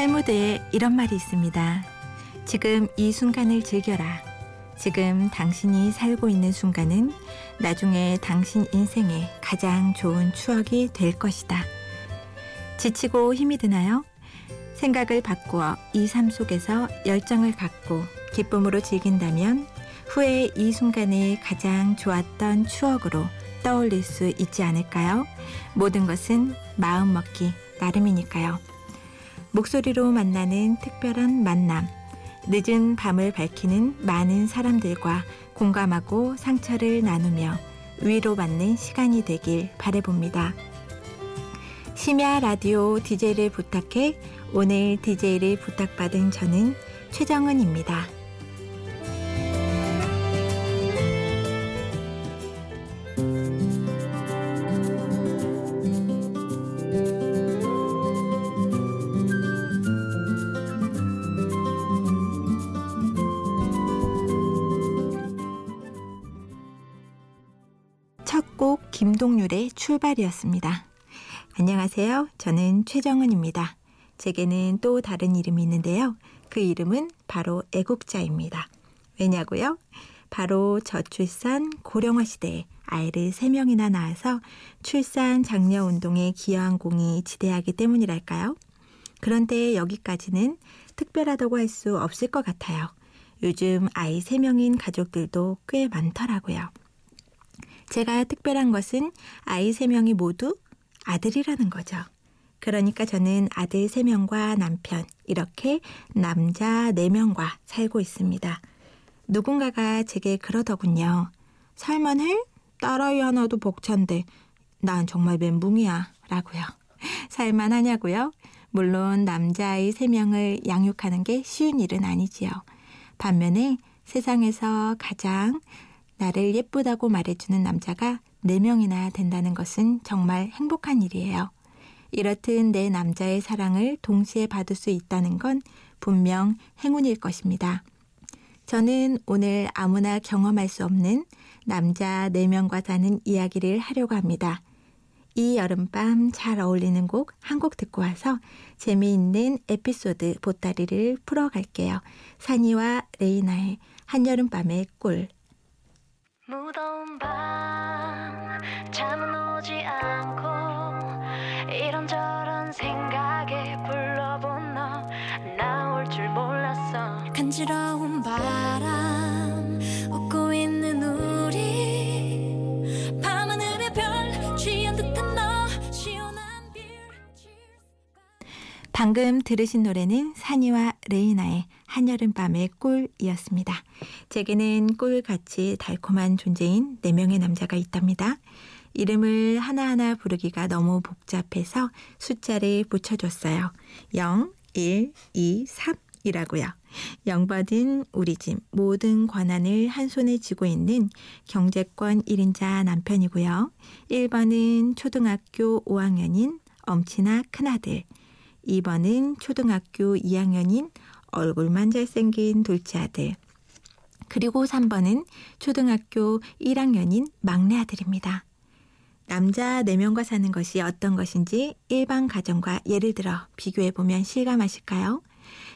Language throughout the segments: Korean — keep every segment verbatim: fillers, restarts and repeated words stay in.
탈무드에 이런 말이 있습니다. 지금 이 순간을 즐겨라. 지금 당신이 살고 있는 순간은 나중에 당신 인생의 가장 좋은 추억이 될 것이다. 지치고 힘이 드나요? 생각을 바꾸어 이 삶 속에서 열정을 갖고 기쁨으로 즐긴다면 후에 이 순간을 가장 좋았던 추억으로 떠올릴 수 있지 않을까요? 모든 것은 마음먹기 나름이니까요. 목소리로 만나는 특별한 만남, 늦은 밤을 밝히는 많은 사람들과 공감하고 상처를 나누며 위로받는 시간이 되길 바라봅니다. 심야 라디오 디제이를 부탁해. 오늘 디제이를 부탁받은 저는 최정은입니다. 첫 곡 김동률의 출발이었습니다. 안녕하세요. 저는 최정은입니다. 제게는 또 다른 이름이 있는데요. 그 이름은 바로 애국자입니다. 왜냐고요? 바로 저출산 고령화 시대에 아이를 세 명이나 낳아서 출산 장려 운동에 기여한 공이 지대하기 때문이랄까요? 그런데 여기까지는 특별하다고 할 수 없을 것 같아요. 요즘 아이 세 명인 가족들도 꽤 많더라고요. 제가 특별한 것은 아이 세 명이 모두 아들이라는 거죠. 그러니까 저는 아들 세 명과 남편, 이렇게 남자 네 명과 살고 있습니다. 누군가가 제게 그러더군요. 살만해? 딸아이 하나도 벅찬데 난 정말 멘붕이야 라고요. 살만하냐고요? 물론 남자아이 세 명을 양육하는 게 쉬운 일은 아니지요. 반면에 세상에서 가장 나를 예쁘다고 말해주는 남자가 네 명이나 된다는 것은 정말 행복한 일이에요. 이렇듯 내 남자의 사랑을 동시에 받을 수 있다는 건 분명 행운일 것입니다. 저는 오늘 아무나 경험할 수 없는 남자 네 명과 사는 이야기를 하려고 합니다. 이 여름밤 잘 어울리는 곡 한 곡 듣고 와서 재미있는 에피소드 보따리를 풀어갈게요. 산이와 레이나의 한여름밤의 꿀. 무더운 밤 잠은 오지 않고 이런저런 생각에 불러본 너 나올 줄 몰랐어. 간지러운 바람 웃고 있는 우리 밤하늘의 별 취한 듯한 너 시원한 빌. 방금 들으신 노래는 산이와 레이나의 한여름밤의 꿀이었습니다. 제게는 꿀같이 달콤한 존재인 네 명의 남자가 있답니다. 이름을 하나하나 부르기가 너무 복잡해서 숫자를 붙여줬어요. 영, 일, 이, 삼이라고요. 영 번은 우리 집 모든 권한을 한 손에 쥐고 있는 경제권 일 인자 남편이고요. 일 번은 초등학교 오 학년인 엄친아 큰아들, 이 번은 초등학교 이 학년인 얼굴만 잘생긴 둘째 아들, 그리고 삼 번은 초등학교 일 학년인 막내 아들입니다. 남자 네 명과 사는 것이 어떤 것인지 일반 가정과 예를 들어 비교해보면 실감하실까요?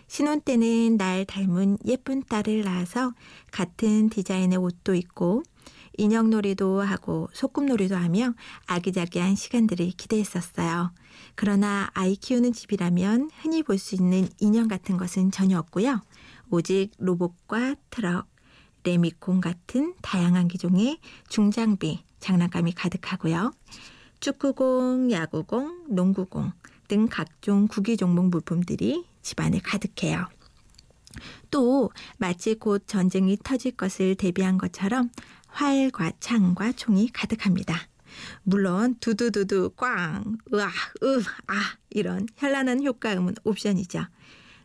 신혼 때는 날 닮은 예쁜 딸을 낳아서 같은 디자인의 옷도 입고 인형놀이도 하고 소꿉놀이도 하며 아기자기한 시간들을 기대했었어요. 그러나 아이 키우는 집이라면 흔히 볼 수 있는 인형 같은 것은 전혀 없고요. 오직 로봇과 트럭, 레미콘 같은 다양한 기종의 중장비, 장난감이 가득하고요. 축구공, 야구공, 농구공 등 각종 구기 종목 물품들이 집안에 가득해요. 또 마치 곧 전쟁이 터질 것을 대비한 것처럼 활과 창과 총이 가득합니다. 물론 두두두두 꽝, 으아, 으, 아 이런 현란한 효과음은 옵션이죠.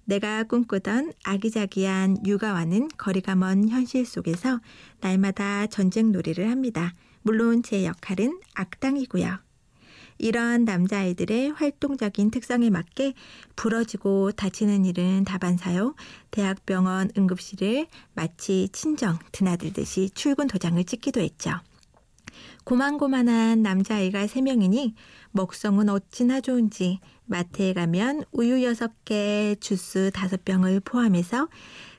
내가 꿈꾸던 아기자기한 육아와는 거리가 먼 현실 속에서 날마다 전쟁 놀이를 합니다. 물론 제 역할은 악당이고요. 이런 남자아이들의 활동적인 특성에 맞게 부러지고 다치는 일은 다반사요. 대학병원 응급실을 마치 친정 드나들듯이 출근 도장을 찍기도 했죠. 고만고만한 남자아이가 세 명이니 먹성은 어찌나 좋은지 마트에 가면 우유 여섯 개, 주스 다섯 병을 포함해서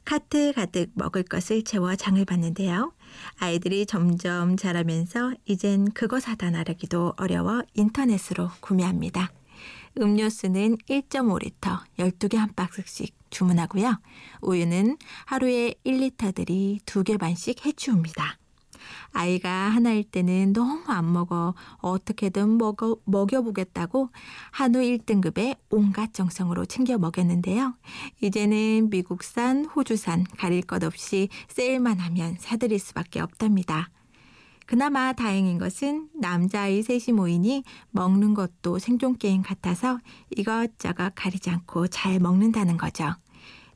카트 가득 먹을 것을 채워 장을 봤는데요. 아이들이 점점 자라면서 이젠 그거 사다 나르기도 어려워 인터넷으로 구매합니다. 음료수는 일 점 오 리터 열두 개 한 박스씩 주문하고요. 우유는 하루에 일 리터들이 두 개 반씩 해치웁니다. 아이가 하나일 때는 너무 안 먹어 어떻게든 먹어, 먹여보겠다고 한우 일 등급에 온갖 정성으로 챙겨 먹였는데요. 이제는 미국산, 호주산 가릴 것 없이 세일만 하면 사들일 수밖에 없답니다. 그나마 다행인 것은 남자아이 셋이 모이니 먹는 것도 생존게임 같아서 이것저것 가리지 않고 잘 먹는다는 거죠.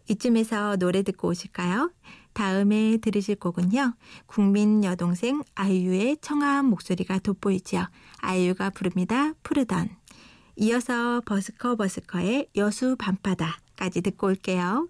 이쯤에서 노래 듣고 오실까요? 다음에 들으실 곡은요. 국민 여동생 아이유의 청아한 목소리가 돋보이지요. 아이유가 부릅니다. 푸르던. 이어서 버스커 버스커의 여수 밤바다까지 듣고 올게요.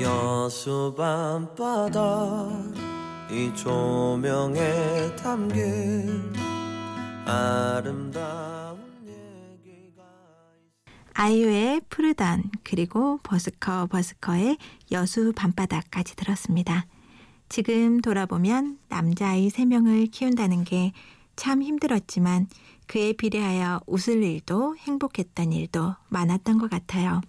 여수 밤바다 이 조명에 담긴 아름다운 얘기가 아이유의 푸르던 그리고 버스커 버스커의 여수 밤바다까지 들었습니다. 지금 돌아보면 남자아이 세 명을 키운다는 게 참 힘들었지만 그에 비례하여 웃을 일도 행복했던 일도 많았던 것 같아요.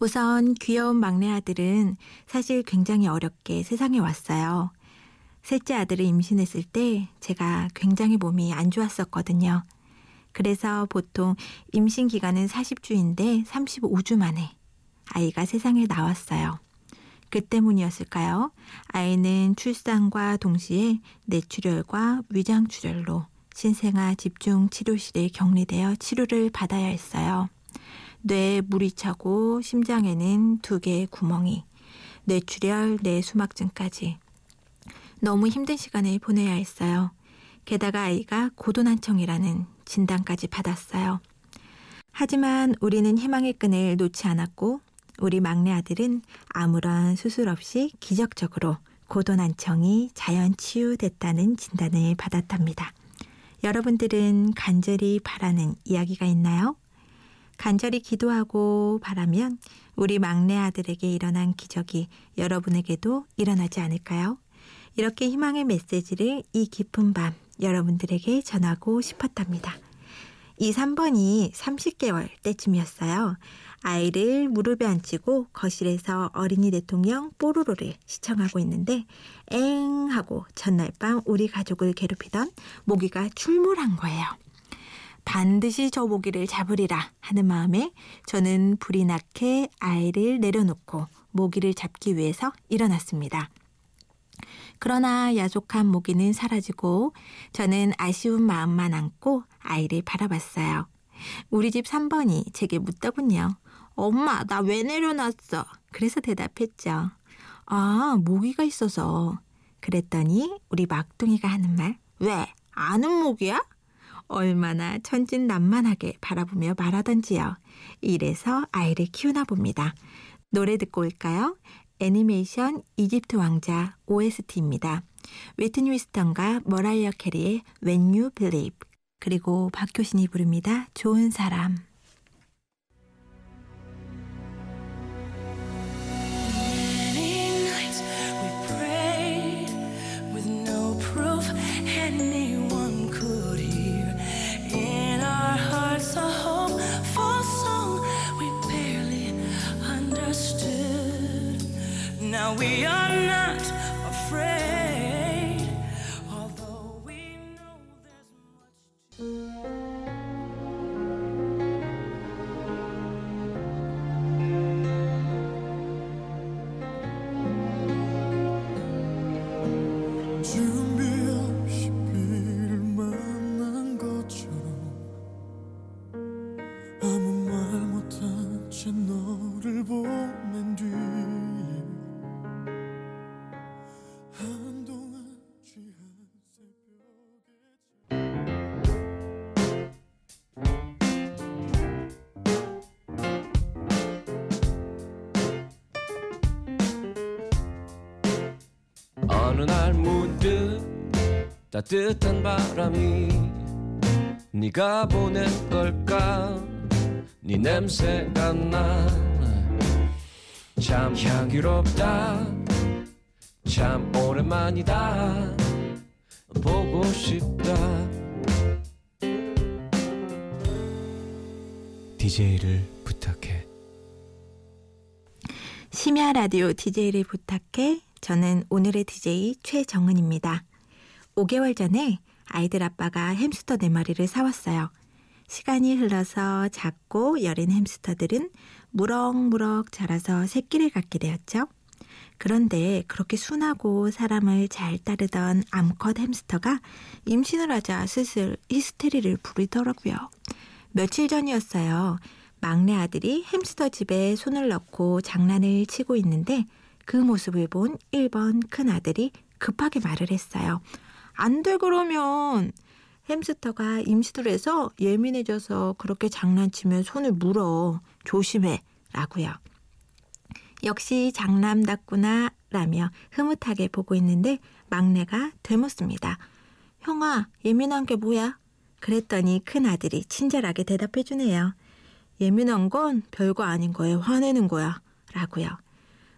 우선 귀여운 막내 아들은 사실 굉장히 어렵게 세상에 왔어요. 셋째 아들을 임신했을 때 제가 굉장히 몸이 안 좋았었거든요. 그래서 보통 임신 기간은 사십 주인데 삼십오 주 만에 아이가 세상에 나왔어요. 그 때문이었을까요? 아이는 출산과 동시에 뇌출혈과 위장출혈로 신생아 집중치료실에 격리되어 치료를 받아야 했어요. 뇌에 물이 차고 심장에는 두 개의 구멍이, 뇌출혈, 뇌수막증까지 너무 힘든 시간을 보내야 했어요. 게다가 아이가 고도난청이라는 진단까지 받았어요. 하지만 우리는 희망의 끈을 놓지 않았고 우리 막내 아들은 아무런 수술 없이 기적적으로 고도난청이 자연 치유됐다는 진단을 받았답니다. 여러분들은 간절히 바라는 이야기가 있나요? 간절히 기도하고 바라면 우리 막내 아들에게 일어난 기적이 여러분에게도 일어나지 않을까요? 이렇게 희망의 메시지를 이 깊은 밤 여러분들에게 전하고 싶었답니다. 이 삼 번이 삼십 개월 때쯤이었어요. 아이를 무릎에 앉히고 거실에서 어린이 대통령 뽀로로를 시청하고 있는데 엥 하고 전날 밤 우리 가족을 괴롭히던 모기가 출몰한 거예요. 반드시 저 모기를 잡으리라 하는 마음에 저는 불이 나게 아이를 내려놓고 모기를 잡기 위해서 일어났습니다. 그러나 야속한 모기는 사라지고 저는 아쉬운 마음만 안고 아이를 바라봤어요. 우리 집 삼 번이 제게 묻더군요. 엄마, 나 왜 내려놨어? 그래서 대답했죠. 아, 모기가 있어서. 그랬더니 우리 막둥이가 하는 말. 왜? 아는 모기야? 얼마나 천진난만하게 바라보며 말하던지요. 이래서 아이를 키우나 봅니다. 노래 듣고 올까요? 애니메이션 이집트 왕자 오에스티입니다. 위트니 휴스턴과 머라이어 캐리의 When You Believe 그리고 박효신이 부릅니다. 좋은 사람. Our hearts a home for song we barely understand. 어느 날 문득 따뜻한 바람이 네가 보낸 걸까 네 냄새가 나 참 향기롭다 참 오랜만이다 보고 싶다 디제이를 부탁해 심야 라디오 디제이를 부탁해 저는 오늘의 디제이 최정은입니다. 오 개월 전에 아이들 아빠가 햄스터 네 마리를 사왔어요. 시간이 흘러서 작고 여린 햄스터들은 무럭무럭 자라서 새끼를 갖게 되었죠. 그런데 그렇게 순하고 사람을 잘 따르던 암컷 햄스터가 임신을 하자 슬슬 히스테리를 부리더라고요. 며칠 전이었어요. 막내 아들이 햄스터 집에 손을 넣고 장난을 치고 있는데 그 모습을 본 일 번 큰아들이 급하게 말을 했어요. 안 돼 그러면 햄스터가 임신을 해서 예민해져서 그렇게 장난치면 손을 물어. 조심해. 라고요. 역시 장남답구나 라며 흐뭇하게 보고 있는데 막내가 되묻습니다. 형아 예민한 게 뭐야? 그랬더니 큰아들이 친절하게 대답해 주네요. 예민한 건 별거 아닌 거에 화내는 거야. 라고요.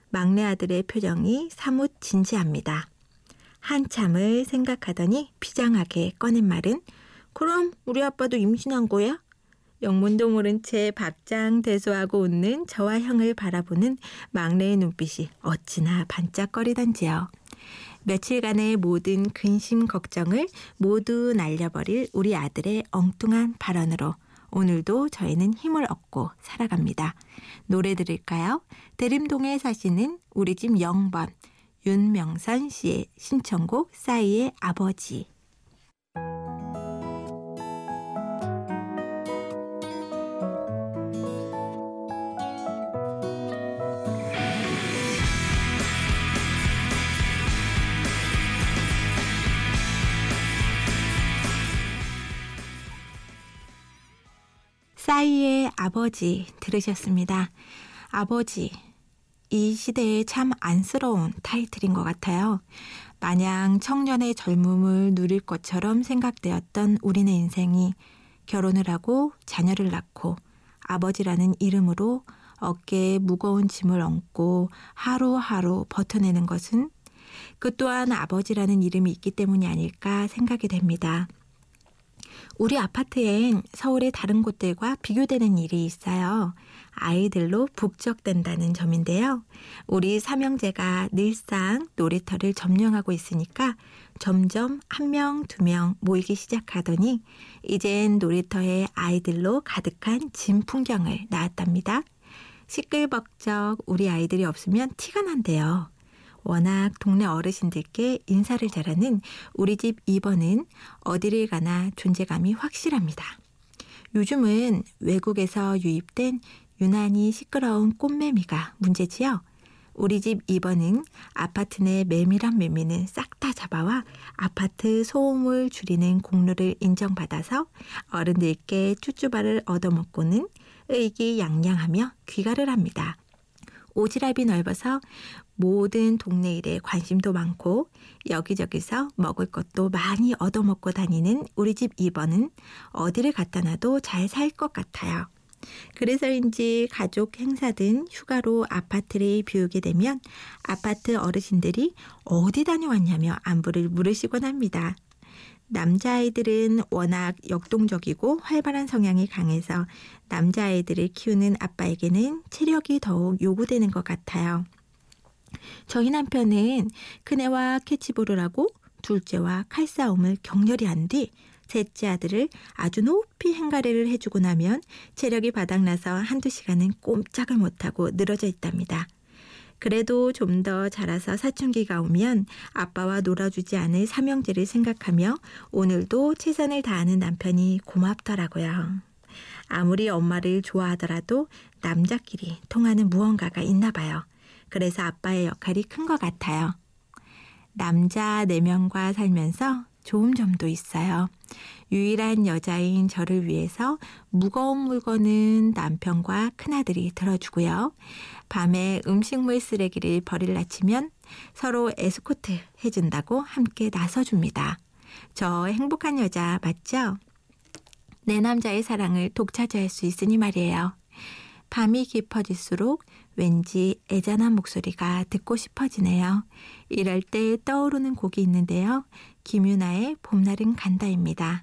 막내 아들의 표정이 사뭇 진지합니다. 한참을 생각하더니 비장하게 꺼낸 말은 그럼 우리 아빠도 임신한 거야? 영문도 모른 채 박장대소하고 웃는 저와 형을 바라보는 막내의 눈빛이 어찌나 반짝거리던지요. 며칠간의 모든 근심 걱정을 모두 날려버릴 우리 아들의 엉뚱한 발언으로 오늘도 저희는 힘을 얻고 살아갑니다. 노래 들을까요? 대림동에 사시는 우리 집 영 번 윤명선 씨의 신청곡 싸이의 아버지. 싸이의 아버지 들으셨습니다. 아버지, 이 시대에 참 안쓰러운 타이틀인 것 같아요. 마냥 청년의 젊음을 누릴 것처럼 생각되었던 우리네 인생이 결혼을 하고 자녀를 낳고 아버지라는 이름으로 어깨에 무거운 짐을 얹고 하루하루 버텨내는 것은 그 또한 아버지라는 이름이 있기 때문이 아닐까 생각이 됩니다. 우리 아파트엔 서울의 다른 곳들과 비교되는 일이 있어요. 아이들로 북적댄다는 점인데요. 우리 삼형제가 늘상 놀이터를 점령하고 있으니까 점점 한 명, 두 명 모이기 시작하더니 이젠 놀이터에 아이들로 가득한 진 풍경을 낳았답니다. 시끌벅적 우리 아이들이 없으면 티가 난대요. 워낙 동네 어르신들께 인사를 잘하는 우리 집 이 번은 어디를 가나 존재감이 확실합니다. 요즘은 외국에서 유입된 유난히 시끄러운 꽃매미가 문제지요. 우리 집 이 번은 아파트 내 매미란 매미는 싹 다 잡아와 아파트 소음을 줄이는 공로를 인정받아서 어른들께 쭈쭈바를 얻어먹고는 의기양양하며 귀가를 합니다. 오지랖이 넓어서 모든 동네 일에 관심도 많고 여기저기서 먹을 것도 많이 얻어먹고 다니는 우리 집 이 번은 어디를 갖다 놔도 잘 살 것 같아요. 그래서인지 가족 행사든 휴가로 아파트를 비우게 되면 아파트 어르신들이 어디 다녀왔냐며 안부를 물으시곤 합니다. 남자아이들은 워낙 역동적이고 활발한 성향이 강해서 남자아이들을 키우는 아빠에게는 체력이 더욱 요구되는 것 같아요. 저희 남편은 큰애와 캐치볼을 하고 둘째와 칼싸움을 격렬히 한 뒤 셋째 아들을 아주 높이 행가래를 해주고 나면 체력이 바닥나서 한두 시간은 꼼짝을 못하고 늘어져 있답니다. 그래도 좀 더 자라서 사춘기가 오면 아빠와 놀아주지 않을 삼형제를 생각하며 오늘도 최선을 다하는 남편이 고맙더라고요. 아무리 엄마를 좋아하더라도 남자끼리 통하는 무언가가 있나 봐요. 그래서 아빠의 역할이 큰 것 같아요. 남자 네 명과 살면서 좋은 점도 있어요. 유일한 여자인 저를 위해서 무거운 물건은 남편과 큰아들이 들어주고요. 밤에 음식물 쓰레기를 버릴 아침엔 서로 에스코트 해준다고 함께 나서줍니다. 저 행복한 여자 맞죠? 내 남자의 사랑을 독차지할 수 있으니 말이에요. 밤이 깊어질수록 왠지 애잔한 목소리가 듣고 싶어지네요. 이럴 때 떠오르는 곡이 있는데요. 김윤아의 봄날은 간다입니다.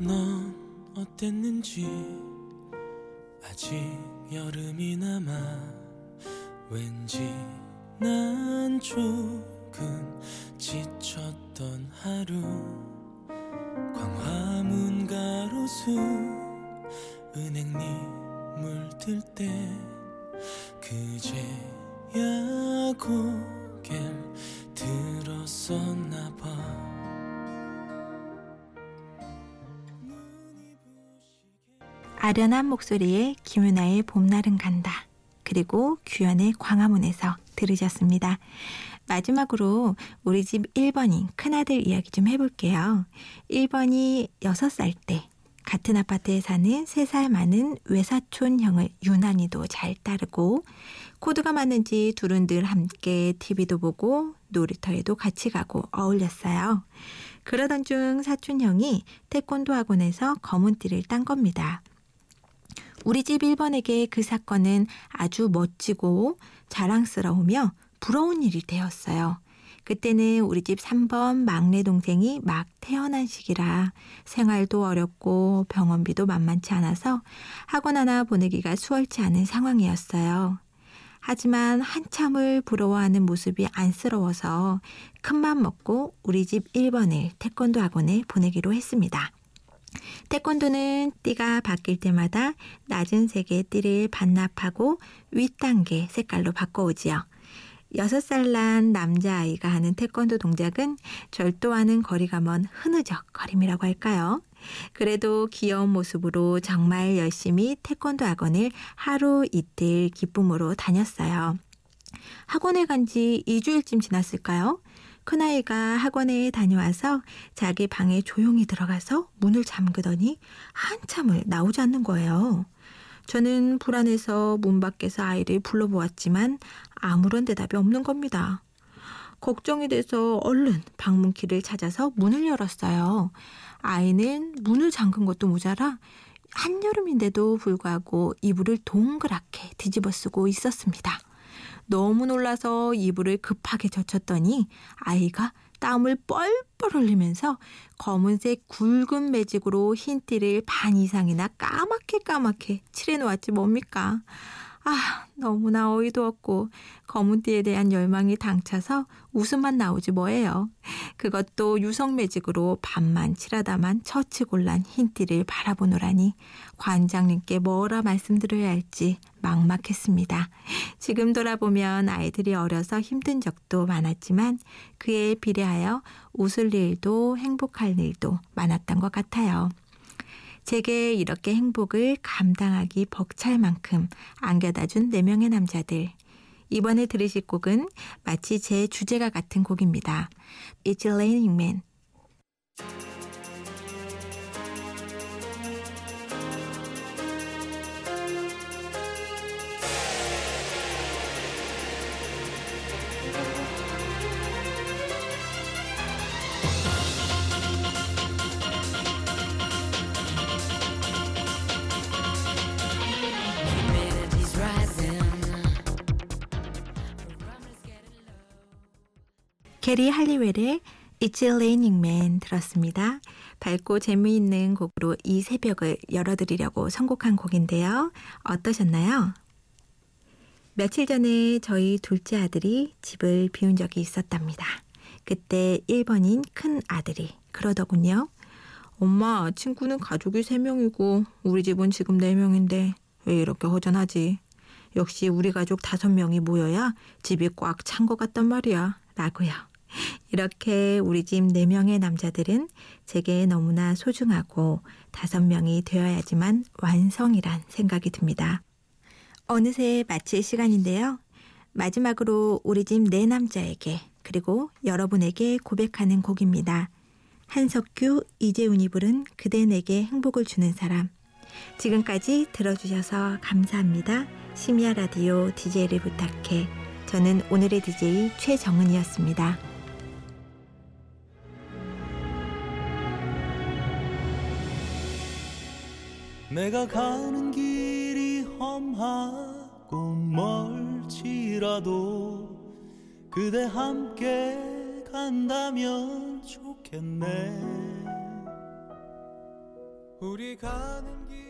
넌 어땠는지 아직 여름이 남아 왠지 난 조금 지쳤던 하루 광화문 가로수 은행잎 물들 때 그제야 고개를 들었었나 봐. 아련한 목소리에 김윤아의 봄날은 간다. 그리고 규현의 광화문에서 들으셨습니다. 마지막으로 우리 집 일 번인 큰아들 이야기 좀 해볼게요. 일 번이 여섯 살 때 같은 아파트에 사는 세 살 많은 외사촌 형을 유난히도 잘 따르고 코드가 맞는지 둘은 늘 함께 티비도 보고 놀이터에도 같이 가고 어울렸어요. 그러던 중 사촌 형이 태권도 학원에서 검은띠를 딴 겁니다. 우리 집 일 번에게 그 사건은 아주 멋지고 자랑스러우며 부러운 일이 되었어요. 그때는 우리 집 삼 번 막내 동생이 막 태어난 시기라 생활도 어렵고 병원비도 만만치 않아서 학원 하나 보내기가 수월치 않은 상황이었어요. 하지만 한참을 부러워하는 모습이 안쓰러워서 큰맘 먹고 우리 집 일 번을 태권도 학원에 보내기로 했습니다. 태권도는 띠가 바뀔 때마다 낮은 색의 띠를 반납하고 윗단계 색깔로 바꿔오지요. 여섯 살 난 남자아이가 하는 태권도 동작은 절도와는 거리가 먼 흐느적거림이라고 할까요? 그래도 귀여운 모습으로 정말 열심히 태권도 학원을 하루 이틀 기쁨으로 다녔어요. 학원에 간 지 이 주일쯤 지났을까요? 큰아이가 학원에 다녀와서 자기 방에 조용히 들어가서 문을 잠그더니 한참을 나오지 않는 거예요. 저는 불안해서 문 밖에서 아이를 불러보았지만 아무런 대답이 없는 겁니다. 걱정이 돼서 얼른 방문키를 찾아서 문을 열었어요. 아이는 문을 잠근 것도 모자라 한여름인데도 불구하고 이불을 동그랗게 뒤집어 쓰고 있었습니다. 너무 놀라서 이불을 급하게 젖혔더니 아이가 땀을 뻘뻘 흘리면서 검은색 굵은 매직으로 흰 띠를 반 이상이나 까맣게 까맣게 칠해놓았지 뭡니까? 아, 너무나 어이도 없고 검은 띠에 대한 열망이 당차서 웃음만 나오지 뭐예요. 그것도 유성 매직으로 반만 칠하다만 처치곤란 흰 띠를 바라보노라니 관장님께 뭐라 말씀드려야 할지 막막했습니다. 지금 돌아보면 아이들이 어려서 힘든 적도 많았지만 그에 비례하여 웃을 일도 행복할 일도 많았던 것 같아요. 제게 이렇게 행복을 감당하기 벅찰 만큼 안겨다준 네 명의 남자들. 이번에 들으실 곡은 마치 제 주제가 같은 곡입니다. It's Raining Men. 게리 할리웰의 It's a Raining Man 들었습니다. 밝고 재미있는 곡으로 이 새벽을 열어드리려고 선곡한 곡인데요. 어떠셨나요? 며칠 전에 저희 둘째 아들이 집을 비운 적이 있었답니다. 그때 일 번인 큰 아들이 그러더군요. 엄마, 친구는 가족이 세 명이고 우리 집은 지금 네 명인데 왜 이렇게 허전하지? 역시 우리 가족 다섯 명이 모여야 집이 꽉 찬 것 같단 말이야. 라고요. 이렇게 우리 집 네 명의 남자들은 제게 너무나 소중하고 다섯 명이 되어야지만 완성이란 생각이 듭니다. 어느새 마칠 시간인데요. 마지막으로 우리 집 네 남자에게 그리고 여러분에게 고백하는 곡입니다. 한석규, 이재훈이 부른 그대 내게 행복을 주는 사람. 지금까지 들어주셔서 감사합니다. 심야 라디오 디제이를 부탁해. 저는 오늘의 디제이 최정은이었습니다. 내가 가는 길이 험하고 멀지라도 그대 함께 간다면 좋겠네. 우리 가는 길